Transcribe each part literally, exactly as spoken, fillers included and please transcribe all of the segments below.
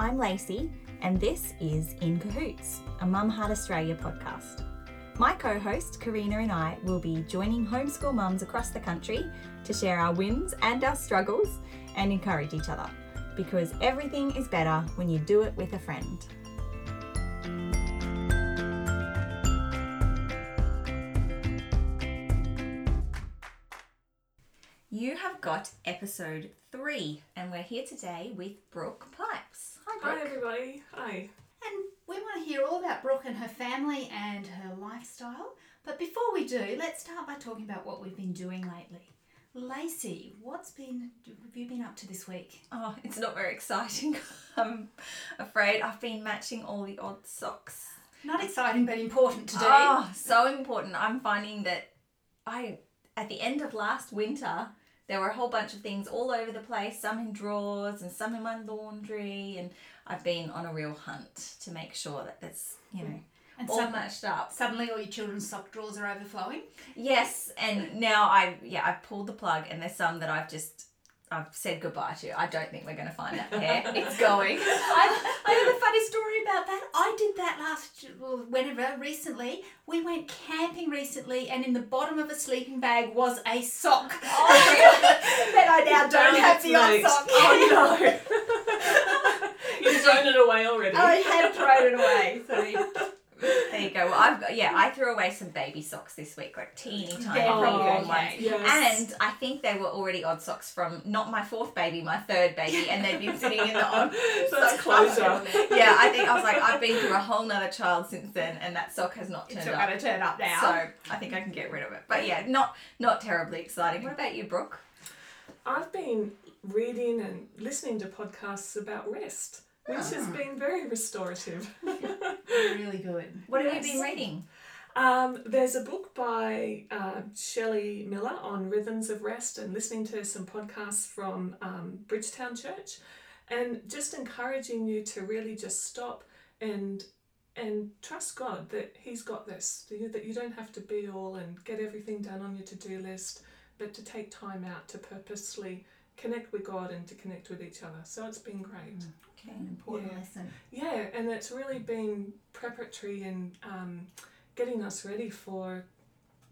I'm Lacey, and this is In Cahoots, a Mum Heart Australia podcast. My co-host, Karina, and I will be joining homeschool mums across the country to share our wins and our struggles and encourage each other, because everything is better when you do it with a friend. You have got episode three, and we're here today with Brooke Pipes. Hi, Brooke. Hi, everybody. Hi. And we want to hear all about Brooke and her family and her lifestyle. But before we do, let's start by talking about what we've been doing lately. Lacey, what's been, what have you been up to this week? Oh, it's not very exciting, I'm afraid. I've been matching all the odd socks. Not exciting, but important to do. Oh, so important. I'm finding that I, at the end of last winter, there were a whole bunch of things all over the place, some in drawers and some in my laundry, and I've been on a real hunt to make sure that it's, you know, and all sudden, matched up. Suddenly all your children's sock drawers are overflowing? Yes, and now I yeah, I've pulled the plug, and there's some that I've just I've said goodbye to. I don't think we're going to find that pair. It's going. I, I have a funny story about that. I did that last, well, whenever, recently. We went camping recently, and in the bottom of a sleeping bag was a sock. Oh, that I now don't have the odd sock. Oh, no. You've thrown it away already. I have thrown it away. Sorry. There you go. Well, I've got, yeah, I threw away some baby socks this week, like teeny tiny oh, ones. Yes. And I think they were already odd socks from not my fourth baby, my third baby, and they've been sitting in the odd so sock closer. Yeah, I think I was like, I've been through a whole nother child since then, and that sock has not turned it's up. It's not going to turn up now. So I think I can get rid of it. But yeah, not not terribly exciting. What about you, Brooke? I've been reading and listening to podcasts about rest, which has been very restorative. Really good. What have yes. you been reading? Um, there's a book by uh, Shelley Miller on Rhythms of Rest, and listening to some podcasts from um, Bridgetown Church, and just encouraging you to really just stop and and trust God that He's got this, that you don't have to be all and get everything done on your to-do list, but to take time out to purposely connect with God and to connect with each other. So it's been great. Okay, an important yeah. lesson. Yeah, and it's really been preparatory and um, getting us ready for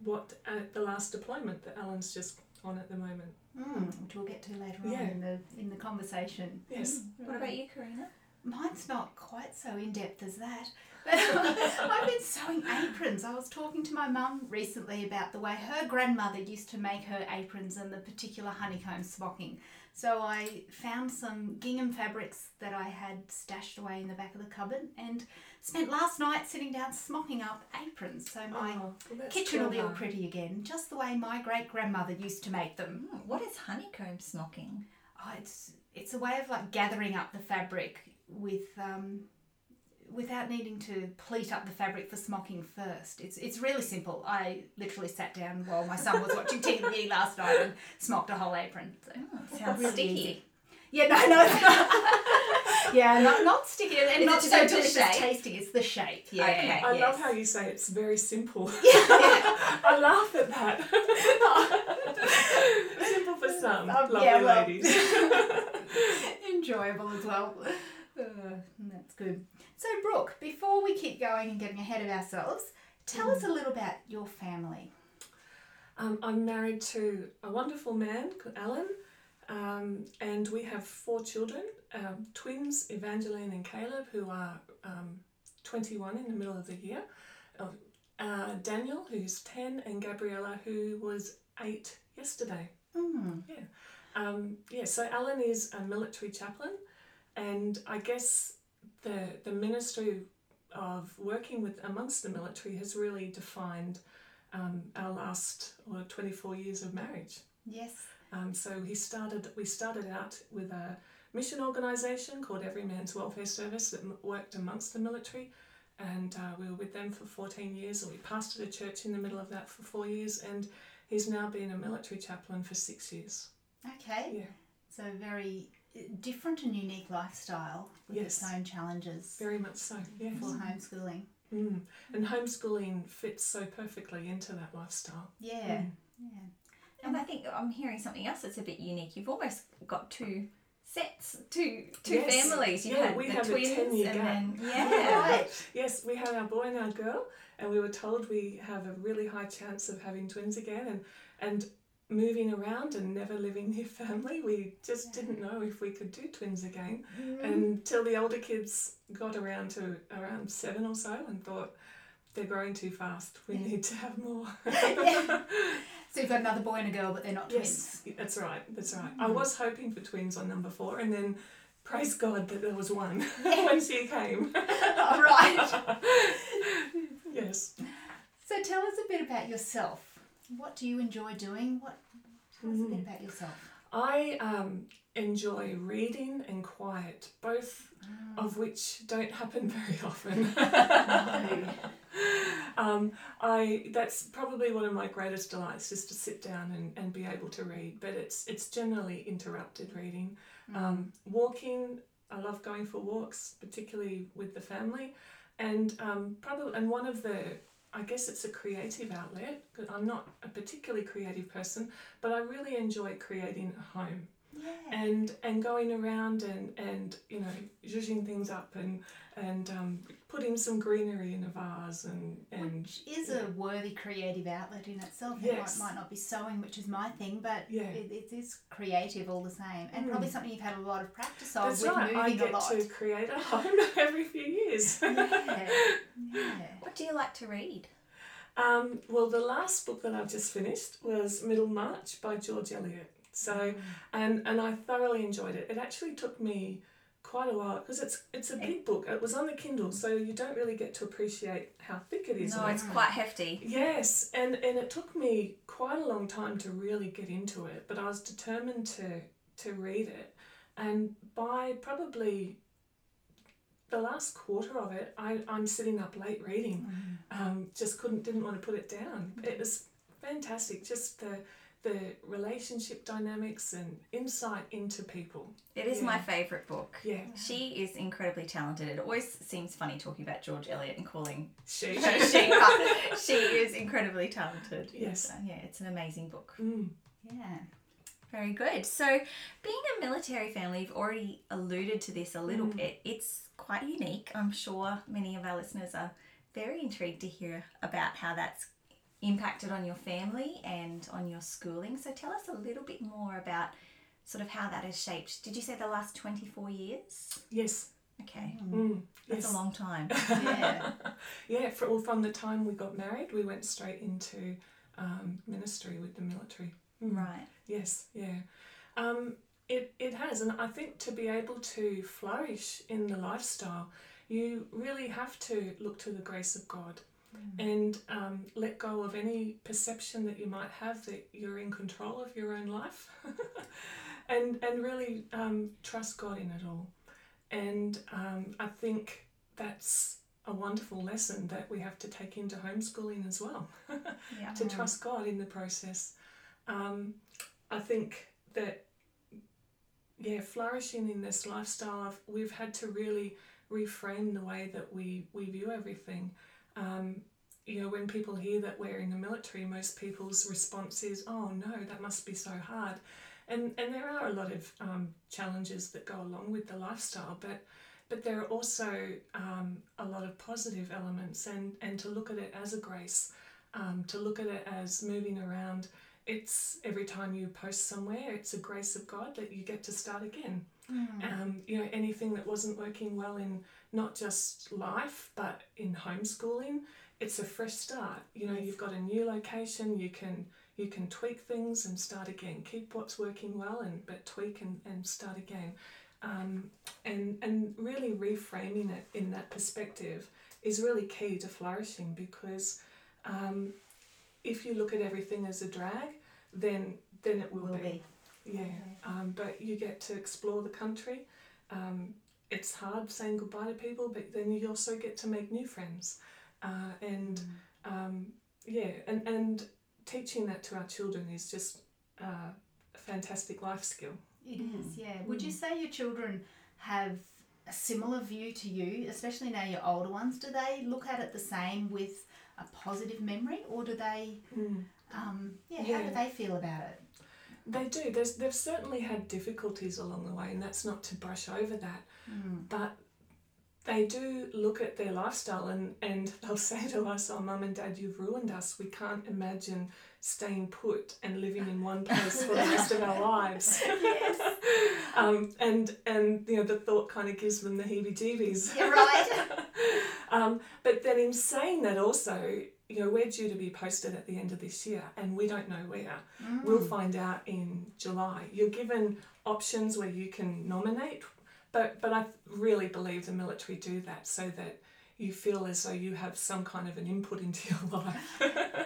what uh, the last deployment that Alan's just on at the moment. Mm, which we'll get to later yeah. on in the in the conversation. Yes. Mm. What about you, Karina? Mine's not quite so in-depth as that. But I've been sewing aprons. I was talking to my mum recently about the way her grandmother used to make her aprons and the particular honeycomb smocking. So I found some gingham fabrics that I had stashed away in the back of the cupboard, and spent last night sitting down smocking up aprons. So my oh, well, kitchen clever. will be all pretty again, just the way my great-grandmother used to make them. Mm, what is honeycomb smocking? Oh, it's, it's a way of like gathering up the fabric with um, without needing to pleat up the fabric for smocking first. It's it's really simple. I literally sat down while my son was watching T V last night and smocked a whole apron. So oh, sounds really sticky. Easy. Yeah, no, no. yeah, not not sticky and is not so delicious tasting. It's the shape. Yeah, okay, I yes. love how you say it's very simple. Yeah. I laugh at that. Simple for some, um, lovely yeah, well, ladies. Enjoyable as well. Uh, that's good. So Brooke, before we keep going and getting ahead of ourselves, tell mm. us a little about your family. Um, I'm married to a wonderful man called Alan, um, and we have four children, um, twins Evangeline and Caleb, who are um, twenty-one in the middle of the year, uh, Daniel, who's ten, and Gabriella, who was eight yesterday. Mm. Yeah. Um, yeah, so Alan is a military chaplain. And I guess the the ministry of working with amongst the military has really defined um, our last well, twenty-four years of marriage. Yes. Um, so he started. We started out with a mission organisation called Every Man's Welfare Service that m- worked amongst the military, and uh, we were with them for fourteen years. And we pastored a church in the middle of that for four years, and he's now been a military chaplain for six years. Okay. Yeah. So very different and unique lifestyle with yes. its own challenges. Very much so, yes. For homeschooling. Mm. And homeschooling fits so perfectly into that lifestyle. Yeah, mm. yeah. And, and I think I'm hearing something else that's a bit unique. You've almost got two sets, two two yes. families. You yeah, had we the have twins a ten-year and then, yeah. Right. Yes, we had our boy and our girl, and we were told we have a really high chance of having twins again, and and moving around and never living near family. We just yeah. didn't know if we could do twins again mm. until the older kids got around to around seven or so and thought, they're growing too fast. We yeah. need to have more. yeah. So you've got another boy and a girl, but they're not twins. Yes, that's right. That's right. Mm. I was hoping for twins on number four, and then praise God that there was one yeah. when she came. All right. Yes. So tell us a bit about yourself. What do you enjoy doing? What? Tell us mm. a bit about yourself. I um, enjoy reading and quiet, both oh. of which don't happen very often. no. Um, I that's probably one of my greatest delights, just to sit down and, and be able to read, but it's it's generally interrupted reading. Mm. Um, walking, I love going for walks, particularly with the family, and um, probably and one of the I guess it's a creative outlet. I'm not a particularly creative person, but I really enjoy creating at home. Yeah. And and going around and, and you know, zhuzhing things up and and um, putting some greenery in a vase and, and which is yeah. a worthy creative outlet in itself. Yes. It might, might not be sewing, which is my thing, but yeah. it, it is creative all the same, and mm. probably something you've had a lot of practice on. That's with right. moving I get a lot. To create at home every few years. yeah. Yeah. What do you like to read? Um, well, the last book that I've just finished was Middlemarch by George Eliot. So, and and I thoroughly enjoyed it. It actually took me quite a while because it's it's a big book. It was on the Kindle, so you don't really get to appreciate how thick it is. No, it's quite hefty. Yes, and, and it took me quite a long time to really get into it, but I was determined to to read it. And by probably the last quarter of it, I, I'm sitting up late reading. Um, just couldn't, didn't want to put it down. It was fantastic, just the... the relationship dynamics and insight into people. It is yeah. my favourite book. Yeah. She is incredibly talented. It always seems funny talking about George Eliot and calling she. She, she, she is incredibly talented. Yes. So, yeah, it's an amazing book. Mm. Yeah. Very good. So being a military family, you've already alluded to this a little mm. bit. It's quite unique. I'm sure many of our listeners are very intrigued to hear about how that's impacted on your family and on your schooling. So tell us a little bit more about sort of how that has shaped. Did you say the last twenty-four years? Yes. Okay. Mm, That's yes. a long time. Yeah. yeah, for, well, from the time we got married, we went straight into um, ministry with the military. Mm. Right. Yes, yeah. Um, it, it has, and I think to be able to flourish in the lifestyle, you really have to look to the grace of God. And um, let go of any perception that you might have that you're in control of your own life, and and really um, trust God in it all. And um, I think that's a wonderful lesson that we have to take into homeschooling as well, yeah. to trust God in the process. Um, I think that yeah, flourishing in this lifestyle, I've, we've had to really reframe the way that we we view everything. Um, you know, when people hear that we're in the military, most people's response is, oh no, that must be so hard. And and there are a lot of um, challenges that go along with the lifestyle, but but there are also um, a lot of positive elements, and, and to look at it as a grace, um, to look at it as moving around. It's every time you post somewhere, it's a grace of God that you get to start again. Mm. Um, you know, anything that wasn't working well in not just life but in homeschooling, it's a fresh start. You know, yes. you've got a new location, you can you can tweak things and start again. Keep what's working well and but tweak and, and start again. Um, and and really reframing it in that perspective is really key to flourishing, because um, if you look at everything as a drag, then then it will, will be. be. Yeah. Um, but you get to explore the country. Um, It's hard saying goodbye to people, but then you also get to make new friends. Uh, and, mm. um, yeah, and, and teaching that to our children is just uh, a fantastic life skill. It mm. is, yeah. Mm. Would you say your children have a similar view to you, especially now your older ones? Do they look at it the same with a positive memory, or do they, mm. um, yeah, yeah, how do they feel about it? They do. There's, they've certainly had difficulties along the way, and that's not to brush over that. Mm. But they do look at their lifestyle and, and they'll say to us, oh, Mum and Dad, you've ruined us. We can't imagine staying put and living in one place for the rest of our lives. Yes. um, and, and, you know, the thought kind of gives them the heebie-jeebies. You're right. um, but then in saying that also, you know, we're due to be posted at the end of this year and we don't know where. Mm. We'll find out in July. You're given options where you can nominate, but but I really believe the military do that so that you feel as though you have some kind of an input into your life.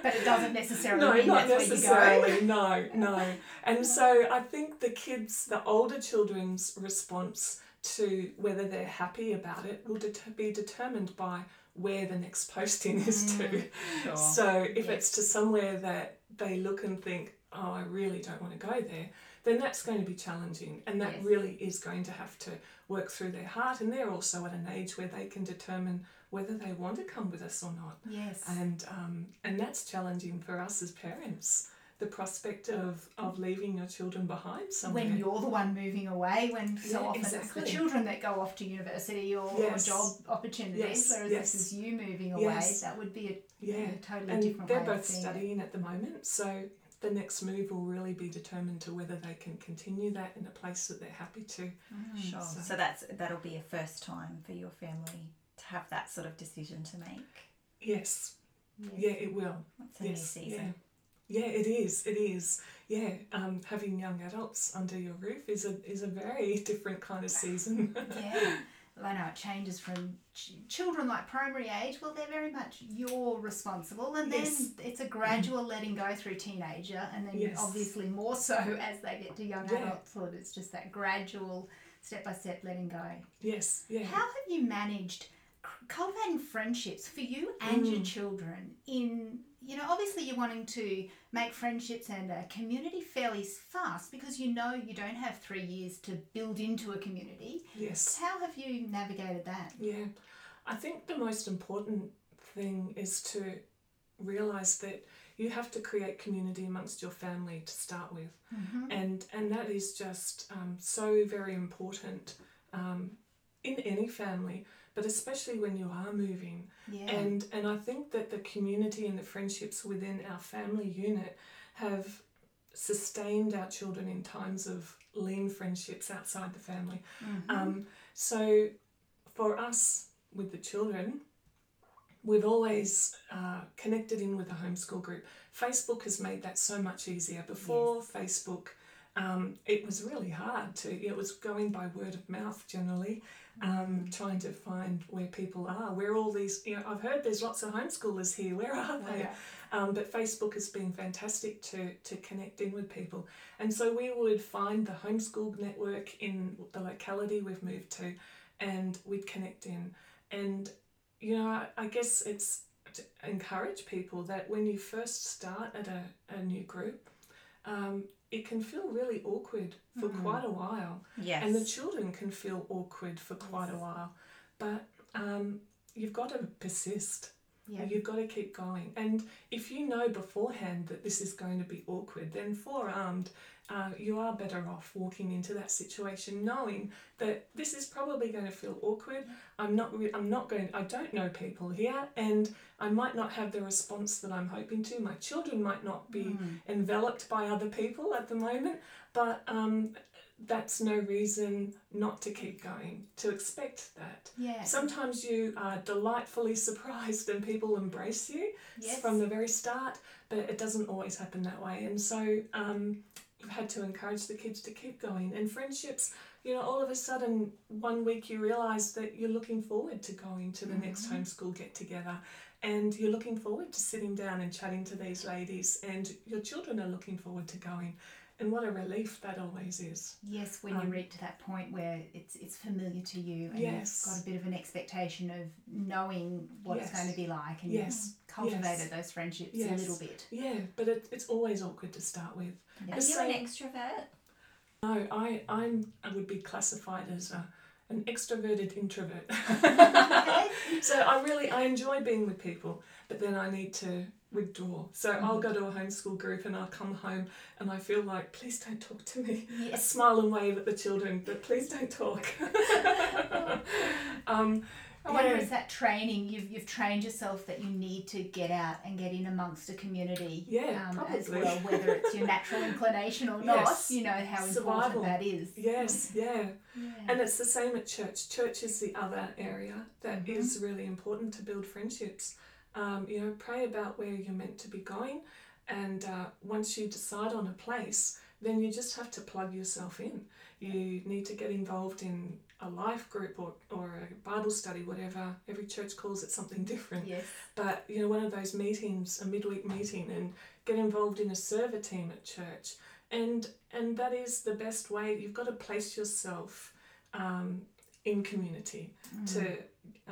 But it doesn't necessarily no, mean not that's necessarily. Where you go. No, no. And so I think the kids, the older children's response to whether they're happy about it will det- be determined by where the next posting is to. Mm, sure. So if yes. it's to somewhere that they look and think, oh, I really don't want to go there, then that's going to be challenging, and that yes. really is going to have to work through their heart. And they're also at an age where they can determine whether they want to come with us or not. Yes. And um, and that's challenging for us as parents. The prospect of, of leaving your children behind somewhere. When you're the one moving away, when so yeah, often exactly. it's the children that go off to university or, yes. or job opportunities, yes. whereas yes. this is you moving away, yes. that would be a, yeah. a totally and different way of they're both studying it at the moment, so the next move will really be determined to whether they can continue that in a place that they're happy to. Mm, sure. So, so that's that'll be a first time for your family to have that sort of decision to make. Yes. yes. Yeah, it will. That's a yes. new season. Yeah. Yeah, it is. It is. Yeah, um, having young adults under your roof is a is a very different kind of season. Yeah, well, I know it changes from ch- children like primary age. Well, they're very much you're responsible, and then yes. it's a gradual letting go through teenager, and then yes. obviously more so as they get to young yeah. adulthood. It's just that gradual, step by step letting go. Yes. Yeah. How have you managed cultivating friendships for you and mm. your children in, you know, obviously you're wanting to make friendships and a community fairly fast because you know you don't have three years to build into a community. Yes. How have you navigated that? Yeah, I think the most important thing is to realise that you have to create community amongst your family to start with. Mm-hmm. And and that is just um, so very important um, in any family, but especially when you are moving. Yeah. And and I think that the community and the friendships within our family unit have sustained our children in times of lean friendships outside the family. Mm-hmm. Um, so for us with the children, we've always uh, connected in with the homeschool group. Facebook has made that so much easier. Before yes. Facebook, Um, it was really hard to, it was going by word of mouth generally, um, mm. trying to find where people are, where all these, you know, I've heard there's lots of homeschoolers here, where are they? Yeah. Um, but Facebook has been fantastic to, to connect in with people. And so we would find the homeschool network in the locality we've moved to, and we'd connect in. And, you know, I, I guess it's to encourage people that when you first start at a, a new group, um, it can feel really awkward for mm. quite a while. Yes. And the children can feel awkward for quite yes. a while. But um, you've got to persist. Yeah. You've got to keep going. And if you know beforehand that this is going to be awkward, then forearmed, uh, you are better off walking into that situation knowing that this is probably going to feel awkward. I'm not re- I'm not going, I don't know people here, and I might not have the response that I'm hoping to. My children might not be mm. enveloped by other people at the moment, but um, that's no reason not to keep going, to expect that. Yeah. Sometimes you are delightfully surprised and people embrace you yes. from the very start, but it doesn't always happen that way. And so um, you've had to encourage the kids to keep going. And friendships, you know, all of a sudden, one week you realise that you're looking forward to going to the mm-hmm. next homeschool get-together, and you're looking forward to sitting down and chatting to these ladies, and your children are looking forward to going. And what a relief that always is. Yes, when um, you reach to that point where it's it's familiar to you and yes. you've got a bit of an expectation of knowing what yes. it's going to be like, and yes. you've cultivated yes. those friendships yes. a little bit. Yeah, but it, it's always awkward to start with. Are you so, an extrovert? No, I I'm, I would be classified as a, an extroverted introvert. So I really, I enjoy being with people, but then I need to withdraw. So mm-hmm. I'll go to a homeschool group and I'll come home and I feel like, please don't talk to me. Yes. I smile and wave at the children, but please don't talk. um, I wonder, yeah. is that training? You've you've trained yourself that you need to get out and get in amongst a community, yeah, um, probably. As well, whether it's your natural inclination or not, yes. you know how Survival. Important that is. Yes, yeah. yeah. And it's the same at church. Church is the other area that mm-hmm. is really important to build friendships. Um, you know, pray about where you're meant to be going, and uh, once you decide on a place, then you just have to plug yourself in. You need to get involved in a life group or, or a Bible study, whatever. Every church calls it something different. Yes. But, you know, one of those meetings, a midweek meeting, and get involved in a server team at church. And and that is the best way. You've got to place yourself um, in community. Mm. to,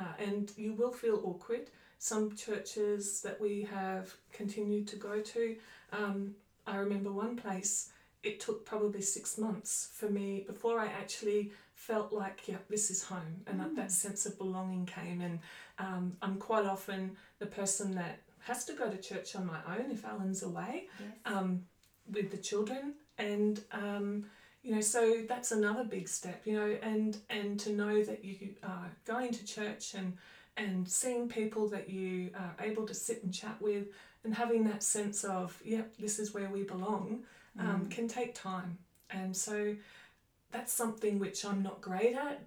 uh, and you will feel awkward. Some churches that we have continued to go to, um, I remember one place, it took probably six months for me before I actually felt like, yeah, this is home. And mm. that, that sense of belonging came. And um, I'm quite often the person that has to go to church on my own if Alan's away, yes. um, with the children. And, um, you know, so that's another big step, you know, and, and to know that you are going to church and, and seeing people that you are able to sit and chat with and having that sense of, yep, yeah, this is where we belong. Um, can take time, and so that's something which I'm not great at,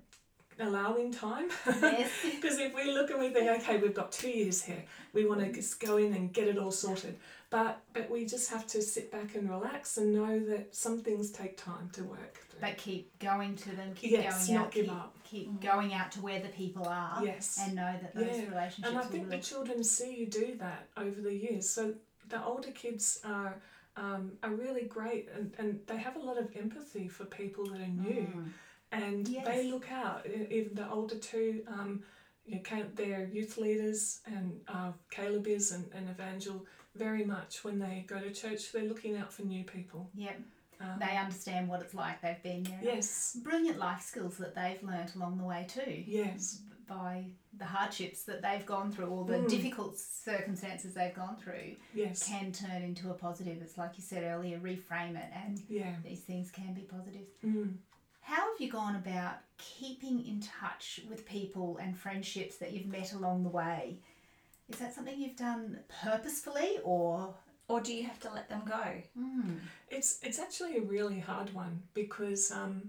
allowing time. Yes. Because if we look and we think, okay, we've got two years here, we want to just go in and get it all sorted, but but we just have to sit back and relax and know that some things take time to work through. But keep going to them, keep yes, going not out, give keep, up. keep mm. going out to where the people are, yes. and know that those yeah. relationships. And I think really... the children see you do that over the years. So the older kids are. Um, are really great, and, and they have a lot of empathy for people that are new, mm. and yes. they look out. Even the older two, um, you know, they're youth leaders, and uh, Caleb is, and, and Evangel, very much when they go to church, they're looking out for new people. Yep. Um, they understand what it's like. They've been there. You know, yes. Brilliant life skills that they've learnt along the way too. Yes. By the hardships that they've gone through, or the mm. difficult circumstances they've gone through, yes. can turn into a positive. It's like you said earlier, reframe it, and yeah. these things can be positive. Mm. How have you gone about keeping in touch with people and friendships that you've met along the way? Is that something you've done purposefully, or or do you have to let them go? Mm. It's it's actually a really hard one, because um,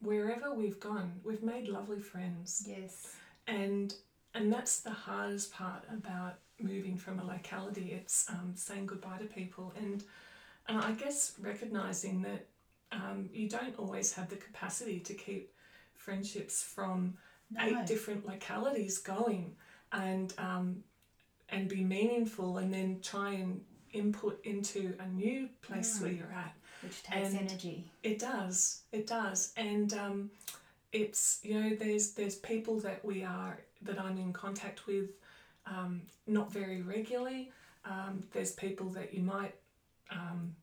wherever we've gone, we've made lovely friends. Yes. And and that's the hardest part about moving from a locality. It's um, saying goodbye to people, and uh, I guess recognising that um, you don't always have the capacity to keep friendships from no. eight different localities going, and um, and be meaningful, and then try and input into a new place yeah. where you're at. Which takes and energy. It does. It does. And... Um, It's, you know, there's there's people that we are, that I'm in contact with um, not very regularly. Um, there's people that you might, um,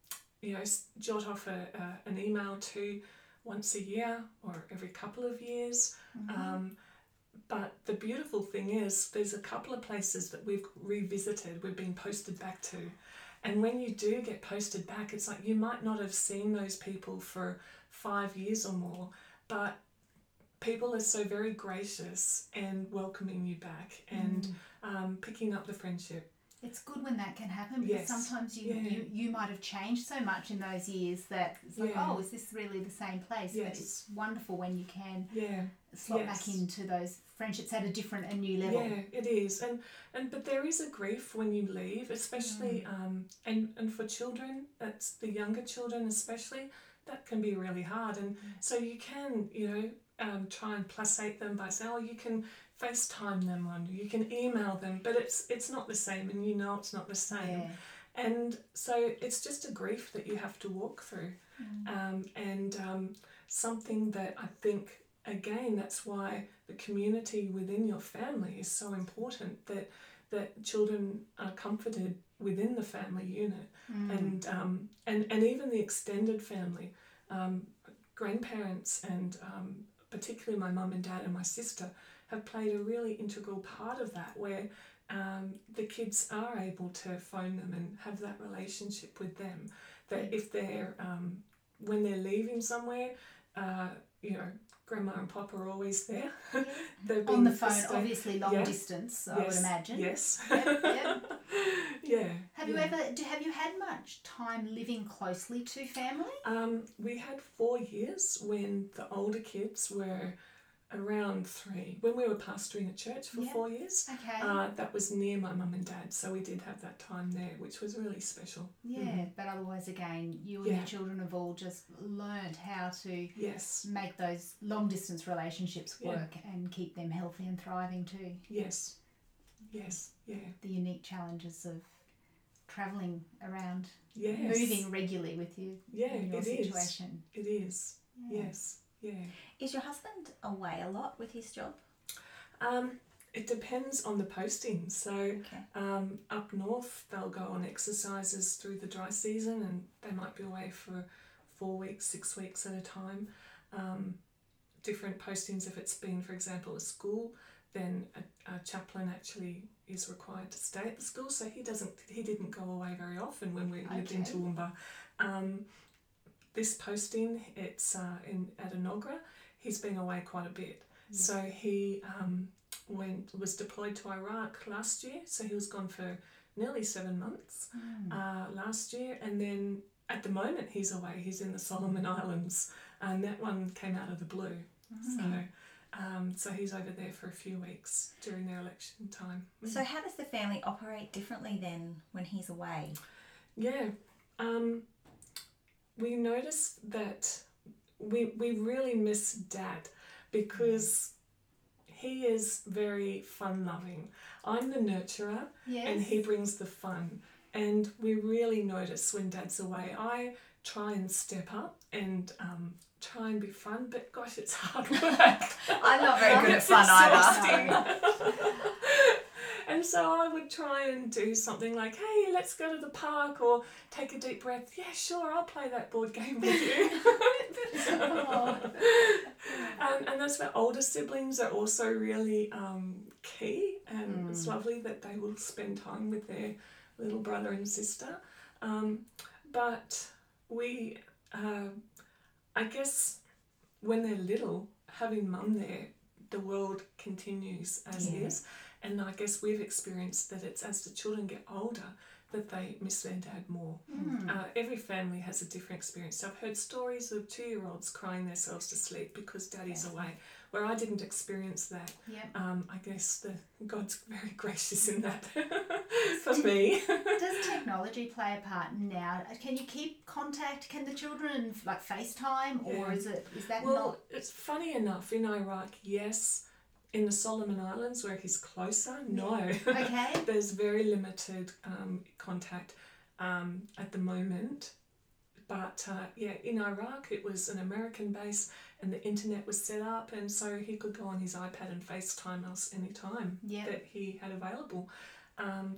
you know, jot off a, a, an email to once a year or every couple of years. Mm-hmm. Um, but the beautiful thing is there's a couple of places that we've revisited, we've been posted back to. And when you do get posted back, it's like you might not have seen those people for five years or more, but people are so very gracious and welcoming you back, and mm. um, picking up the friendship. It's good when that can happen, because yes. sometimes you, yeah. you you might have changed so much in those years that it's like, yeah. oh, is this really the same place? Yes. But it's wonderful when you can yeah. slot yes. back into those friendships at a different and new level. Yeah, it is. And and but there is a grief when you leave, especially, mm. um, and, and for children, that's the younger children especially, that can be really hard. And so you can, you know, Um, try and placate them by saying, oh, you can FaceTime them on, you can email them, but it's it's not the same, and you know it's not the same. Yeah. And so it's just a grief that you have to walk through. Mm. Um, and um, something that I think, again, that's why the community within your family is so important, that that children are comforted within the family unit. Mm. And, um, and, and even the extended family, um, grandparents and... Um, particularly my mum and dad and my sister, have played a really integral part of that, where um, the kids are able to phone them and have that relationship with them. That if they're, um, when they're leaving somewhere, uh, you know, Grandma and Papa are always there. They've been on the phone, stay- obviously long yeah. distance, so yes. I would imagine. Yes. Yep, yep. Yeah. Have yeah. you ever? Do, have you had much time living closely to family? Um, we had four years when the older kids were around three. When we were pastoring a church for yep. four years, okay, uh, that was near my mum and dad, so we did have that time there, which was really special. Yeah, mm-hmm. But otherwise, again, you and yeah. your children have all just learned how to yes. make those long distance relationships work yeah. and keep them healthy and thriving too. Yes. Yes, yeah. The unique challenges of travelling around, yes. moving regularly with you yeah, in your it situation. Is. It is, yeah. yes, yeah. Is your husband away a lot with his job? Um, it depends on the posting. So okay. um, up north they'll go on exercises through the dry season and they might be away for four weeks, six weeks at a time. Um, different postings, if it's been, for example, a school, then a, a chaplain actually is required to stay at the school, so he doesn't. He didn't go away very often when we okay. lived in Toowoomba. Um, this posting, it's uh, in at Inogra. He's been away quite a bit, mm. so he um, went was deployed to Iraq last year. So he was gone for nearly seven months mm. uh, last year, and then at the moment he's away. He's in the Solomon Islands, and that one came out of the blue. Mm. So. Um, so he's over there for a few weeks during their election time. So how does the family operate differently then when he's away? Yeah, um, we notice that we we really miss Dad because he is very fun-loving. I'm the nurturer yes. and he brings the fun. And we really notice when Dad's away. I try and step up and... Um, try and be fun, but gosh, it's hard work. I'm not very good at fun either. And so I would try and do something like, hey, let's go to the park or take a deep breath. Yeah, sure, I'll play that board game with you. um, and that's where older siblings are also really um, key, and mm. it's lovely that they will spend time with their little brother and sister. Um, but we... Uh, I guess when they're little, having Mum there, the world continues as yeah. is. And I guess we've experienced that it's as the children get older that they miss their dad more. Mm. Uh, every family has a different experience. So I've heard stories of two-year-olds crying themselves to sleep because Daddy's yeah. away, where I didn't experience that. Yep. Um, I guess the, God's very gracious in that for Did, me. Does technology play a part now? Can you keep contact? Can the children, like, FaceTime? Or yeah. is it is that well, not... Well, it's funny enough, in Iraq, yes... In the Solomon Islands, where he's closer, no. Okay. There's very limited um, contact um, at the moment. But, uh, yeah, in Iraq, it was an American base and the internet was set up, and so he could go on his iPad and FaceTime us any time yep. that he had available. Um,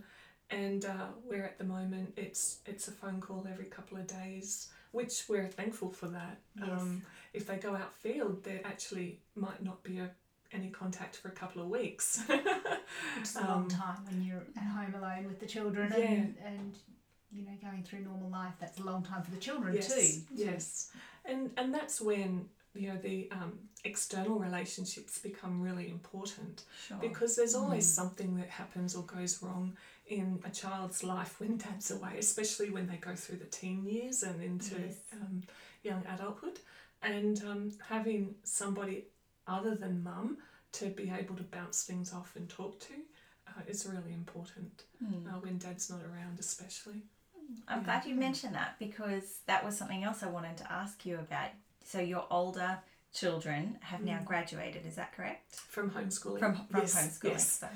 and uh, where at the moment, it's it's a phone call every couple of days, which we're thankful for that. Yes. Um, if they go out field, there actually might not be a... any contact for a couple of weeks. It's a um, long time when you're at home alone with the children yeah. and, and you know going through normal life. That's a long time for the children yes, too. Yes, and and that's when you know the um, external relationships become really important sure. because there's always mm. something that happens or goes wrong in a child's life when Dad's away, especially when they go through the teen years and into yes. um, young adulthood, and um, having somebody other than Mum to be able to bounce things off and talk to uh, is really important mm. uh, when Dad's not around especially. I'm yeah. glad you mentioned that because that was something else I wanted to ask you about. So your older children have mm. now graduated, is that correct? From homeschooling. From, from yes. homeschooling. Yes. So.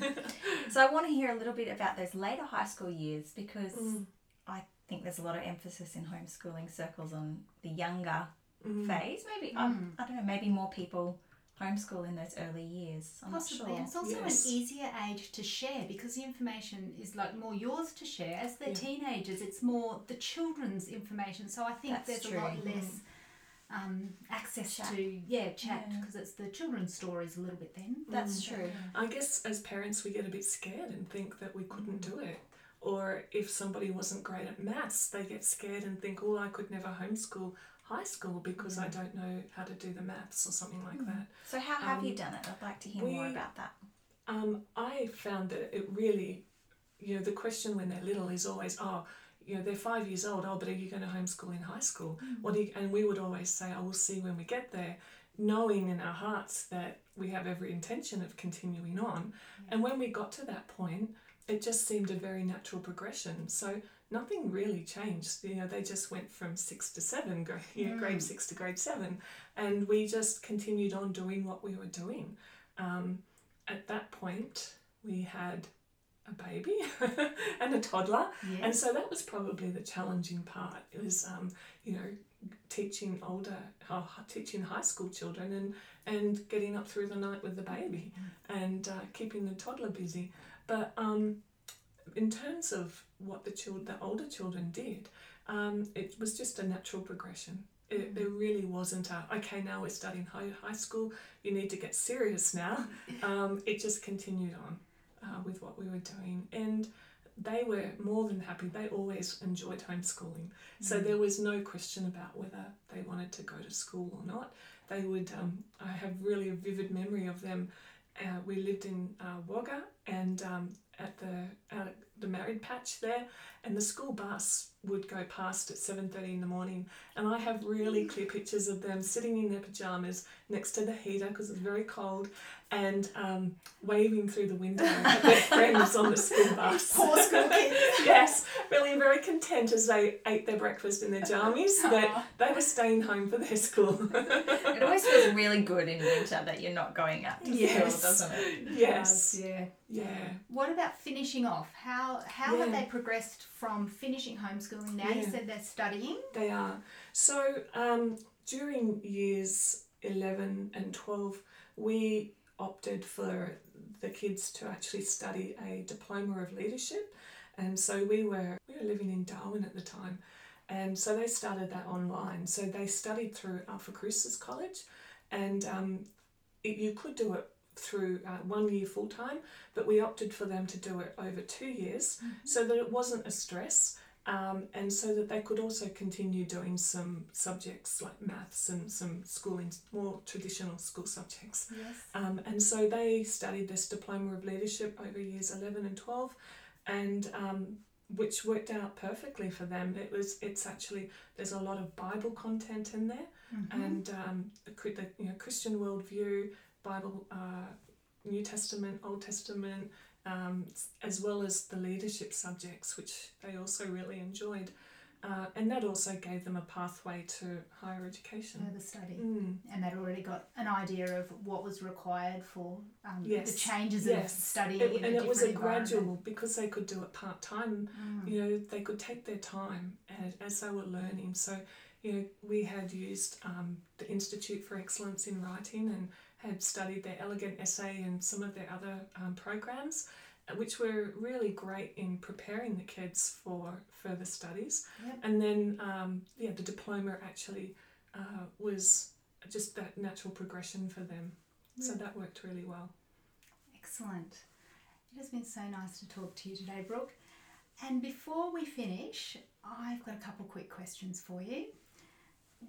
so I want to hear a little bit about those later high school years because mm. I think there's a lot of emphasis in homeschooling circles on the younger mm. phase. Maybe, mm. I don't know, maybe more people... homeschool in those early years. I'm Possibly. Not sure. It's also yes. an easier age to share because the information is like more yours to share. As they're yeah. teenagers, it's more the children's information. So I think That's there's true. a lot less um, um, access chat. to yeah chat because yeah. it's the children's stories a little bit then. That's mm. true. I guess as parents we get a bit scared and think that we couldn't do it. Or if somebody wasn't great at maths, they get scared and think, oh, I could never homeschool high school because yeah. I don't know how to do the maths or something like mm. that. So how have um, you done it? I'd like to hear we, more about that. Um, I found that it really, you know, the question when they're little is always, oh, you know, they're five years old, oh, but are you going to homeschool in high school? Mm. What do you, and we would always say, oh, we'll see when we get there, knowing in our hearts that we have every intention of continuing on. Mm. And when we got to that point, it just seemed a very natural progression. So nothing really changed. You know, they just went from six to seven, you know, mm. grade six to grade seven. And we just continued on doing what we were doing. Um, at that point, we had a baby and a toddler. Yes. And so that was probably the challenging part. It was, um, you know, teaching older, oh, teaching high school children and, and getting up through the night with the baby mm. and uh, keeping the toddler busy. But um, in terms of what the child, the older children did, um, it was just a natural progression. It, mm. it really wasn't a, okay, now we're studying high, high school, you need to get serious now. Um, it just continued on uh, with what we were doing. And they were more than happy. They always enjoyed homeschooling. Mm. So there was no question about whether they wanted to go to school or not. They would, um, I have really a vivid memory of them. Uh, we lived in uh, Wagga and um, at the uh, the married patch there, and the school bus would go past at seven thirty in the morning, and I have really clear pictures of them sitting in their pyjamas next to the heater because it's very cold and um, waving through the window at their friends on the school bus. Poor school kids. Yes, really very content as they ate their breakfast in their jammies that they were staying home for their school. It always feels really good in winter that you're not going out to yes. school, doesn't it? Yes. It does, yeah. Yeah. What about finishing off? How how yeah. have they progressed from finishing homeschooling? Now yeah. you said they're studying. They are. So um, during years eleven and twelve, we opted for the kids to actually study a Diploma of Leadership, and so we were we were living in Darwin at the time, and so they started that online. So they studied through Alpha Cruces College, and um, it, you could do it through uh, one year full-time, but we opted for them to do it over two years mm-hmm. so that it wasn't a stress um, and so that they could also continue doing some subjects like maths and some schooling, more traditional school subjects. Yes. Um, and so they studied this Diploma of Leadership over years eleven and twelve, and um, which worked out perfectly for them. It was, it's actually, there's a lot of Bible content in there mm-hmm. and um, the, the you know, Christian worldview, Bible, uh, New Testament, Old Testament, um, as well as the leadership subjects, which they also really enjoyed. Uh, and that also gave them a pathway to higher education. Further study. Mm. And they'd already got an idea of what was required for um, yes. the changes yes. of studying it, in and a it was a gradual, because they could do it part-time, mm. you know, they could take their time as, as they were learning. So, you know, we had used um, the Institute for Excellence in Writing and had studied their Elegant Essay and some of their other um, programs, which were really great in preparing the kids for further studies. Yep. And then, um, yeah, the diploma actually uh, was just that natural progression for them. Yep. So that worked really well. Excellent. It has been so nice to talk to you today, Brooke. And before we finish, I've got a couple quick questions for you.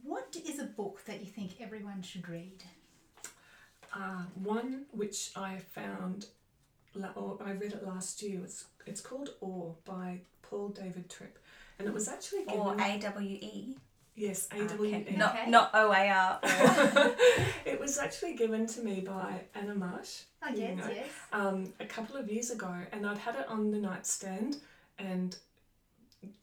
What is a book that you think everyone should read? Uh, one which I found, or I read it last year, it's, it's called Awe by Paul David Tripp. And it was actually given... Or A W E? Yes, A W E. Okay. Not, okay. not O A R. Or... It was actually given to me by Anna Marsh. Oh, yes, you know, yes. Um, a couple of years ago, and I'd had it on the nightstand, and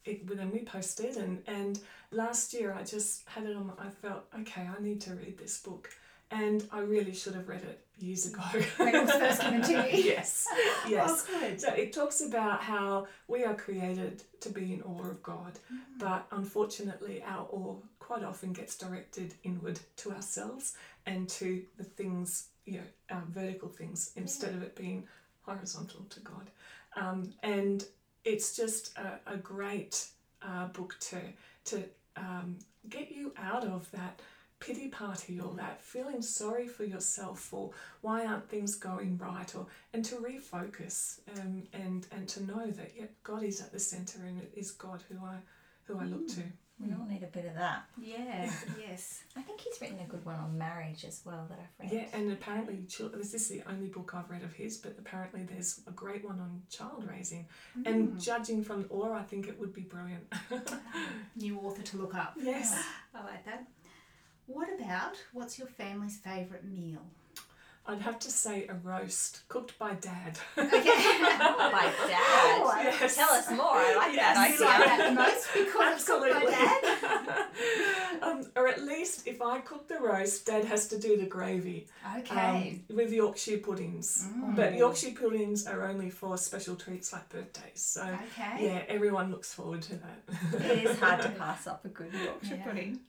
it, then we posted, and, and last year I just had it on my... I felt, okay, I need to read this book. And I really should have read it years ago. When it was first given to you. Yes, yes. Oh, good. So it talks about how we are created to be in awe of God, mm. but unfortunately our awe quite often gets directed inward to ourselves and to the things, you know, our vertical things, instead yeah. of it being horizontal to God. Um, and it's just a, a great uh, book to, to um, get you out of that pity party or that feeling sorry for yourself for why aren't things going right, or and to refocus um, and and to know that yeah, God is at the centre and it is God who I who I look to. We all need a bit of that. Yeah, yes. I think he's written a good one on marriage as well that I've read. Yeah, and apparently, this is the only book I've read of his, but apparently there's a great one on child raising. Mm. And judging from the aura, I think it would be brilliant. New author to look up. Yes. I like that. What about, what's your family's favourite meal? I'd have to say a roast cooked by Dad. Okay, oh, by Dad. Oh, yes. Tell us more. I like yes. that. I see that the most because absolutely. It's cooked by Dad. um, or at least if I cook the roast, Dad has to do the gravy. Okay. Um, with Yorkshire puddings, mm. but Yorkshire puddings are only for special treats like birthdays. So okay. yeah, everyone looks forward to that. It is hard to pass up a good Yorkshire yeah. pudding.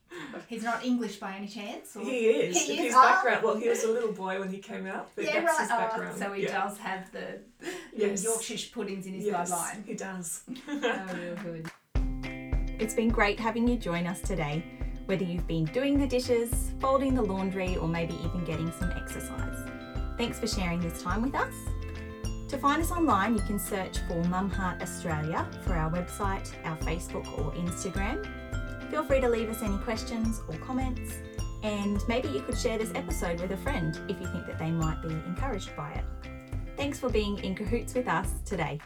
He's not English by any chance. Or? He is. He his is. background. Well, he was a little boy when he came out. But yeah, that's right. His background. Oh, so he yeah. does have the yes. Yorkshire puddings in his yes, bloodline. He does. Oh, real good. It's been great having you join us today. Whether you've been doing the dishes, folding the laundry, or maybe even getting some exercise. Thanks for sharing this time with us. To find us online, you can search for Mum Heart Australia for our website, our Facebook, or Instagram. Feel free to leave us any questions or comments, and maybe you could share this episode with a friend if you think that they might be encouraged by it. Thanks for being in cahoots with us today.